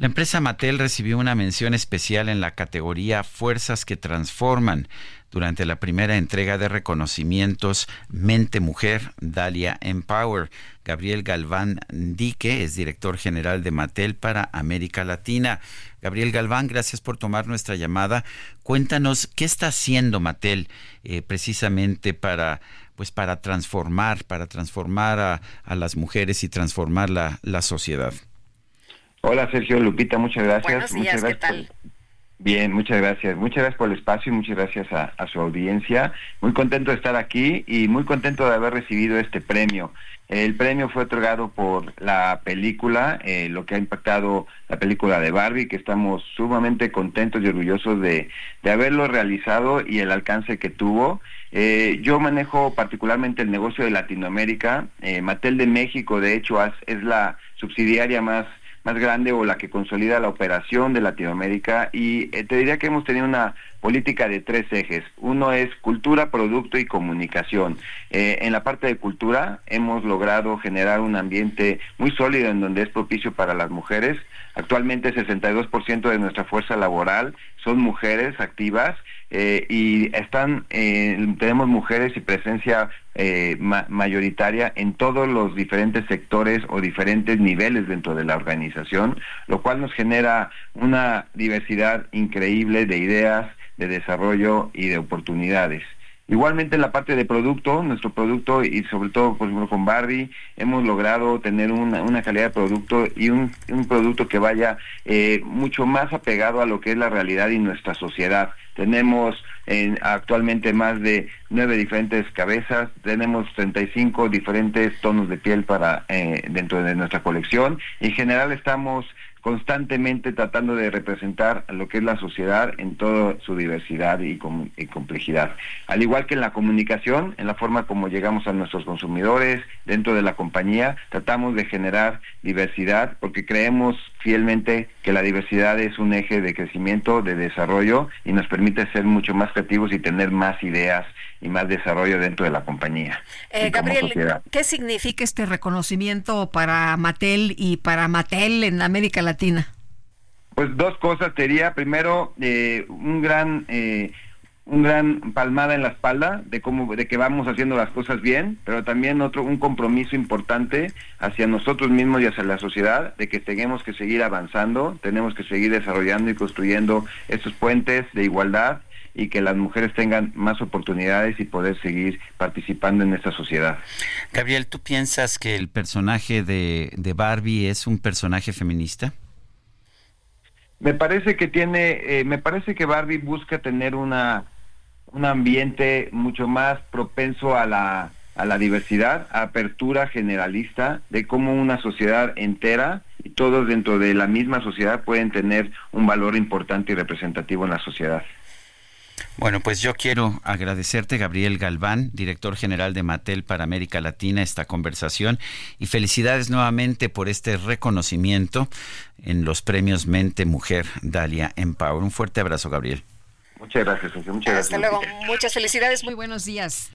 La empresa Mattel recibió una mención especial en la categoría Fuerzas que Transforman durante la primera entrega de reconocimientos Mente Mujer, Dalia Empower. Gabriel Galván Duque es director general de Mattel para América Latina. Gabriel Galván, gracias por tomar nuestra llamada. Cuéntanos, ¿qué está haciendo Mattel precisamente para transformar a las mujeres y transformar la sociedad? Hola Sergio, Lupita, muchas gracias. Buenos días, muchas gracias. ¿Qué tal? Bien, muchas gracias. Muchas gracias por el espacio y muchas gracias a su audiencia. Muy contento de estar aquí y muy contento de haber recibido este premio. El premio fue otorgado por la película, lo que ha impactado la película de Barbie, que estamos sumamente contentos y orgullosos de haberlo realizado y el alcance que tuvo. Yo manejo particularmente el negocio de Latinoamérica. Mattel de México, de hecho, es la subsidiaria más grande o la que consolida la operación de Latinoamérica, y te diría que hemos tenido una política de 3 ejes. Uno es cultura, producto y comunicación. En la parte de cultura hemos logrado generar un ambiente muy sólido en donde es propicio para las mujeres. Actualmente 62% de nuestra fuerza laboral son mujeres activas, y tenemos mujeres y presencia mayoritaria en todos los diferentes sectores o diferentes niveles dentro de la organización, lo cual nos genera una diversidad increíble de ideas, de desarrollo y de oportunidades. Igualmente en la parte de producto, nuestro producto y sobre todo por ejemplo con Barbie hemos logrado tener una calidad de producto y un producto que vaya mucho más apegado a lo que es la realidad y nuestra sociedad. Tenemos actualmente más de 9 diferentes cabezas, tenemos 35 diferentes tonos de piel para dentro de nuestra colección. En general estamos constantemente tratando de representar lo que es la sociedad en toda su diversidad y complejidad. Al igual que en la comunicación, en la forma como llegamos a nuestros consumidores, dentro de la compañía, tratamos de generar diversidad porque creemos fielmente que la diversidad es un eje de crecimiento, de desarrollo y nos permite ser mucho más creativos y tener más ideas y más desarrollo dentro de la compañía. Gabriel, ¿qué significa este reconocimiento para Mattel y para Mattel en América Latina? Pues 2 cosas te diría. Primero, un gran palmada en la espalda de que vamos haciendo las cosas bien, pero también un compromiso importante hacia nosotros mismos y hacia la sociedad, de que tenemos que seguir avanzando, tenemos que seguir desarrollando y construyendo estos puentes de igualdad y que las mujeres tengan más oportunidades y poder seguir participando en esta sociedad. Gabriel, ¿tú piensas que el personaje de Barbie es un personaje feminista? Me parece que Barbie busca tener un ambiente mucho más propenso a la diversidad, a apertura generalista de cómo una sociedad entera y todos dentro de la misma sociedad pueden tener un valor importante y representativo en la sociedad. Bueno, pues yo quiero agradecerte, Gabriel Galván, director general de Mattel para América Latina, esta conversación y felicidades nuevamente por este reconocimiento en los premios Mente Mujer Dalia Empower. Un fuerte abrazo, Gabriel. Muchas gracias, Sergio. Muchas gracias. Hasta luego. Muchas felicidades. Muy buenos días.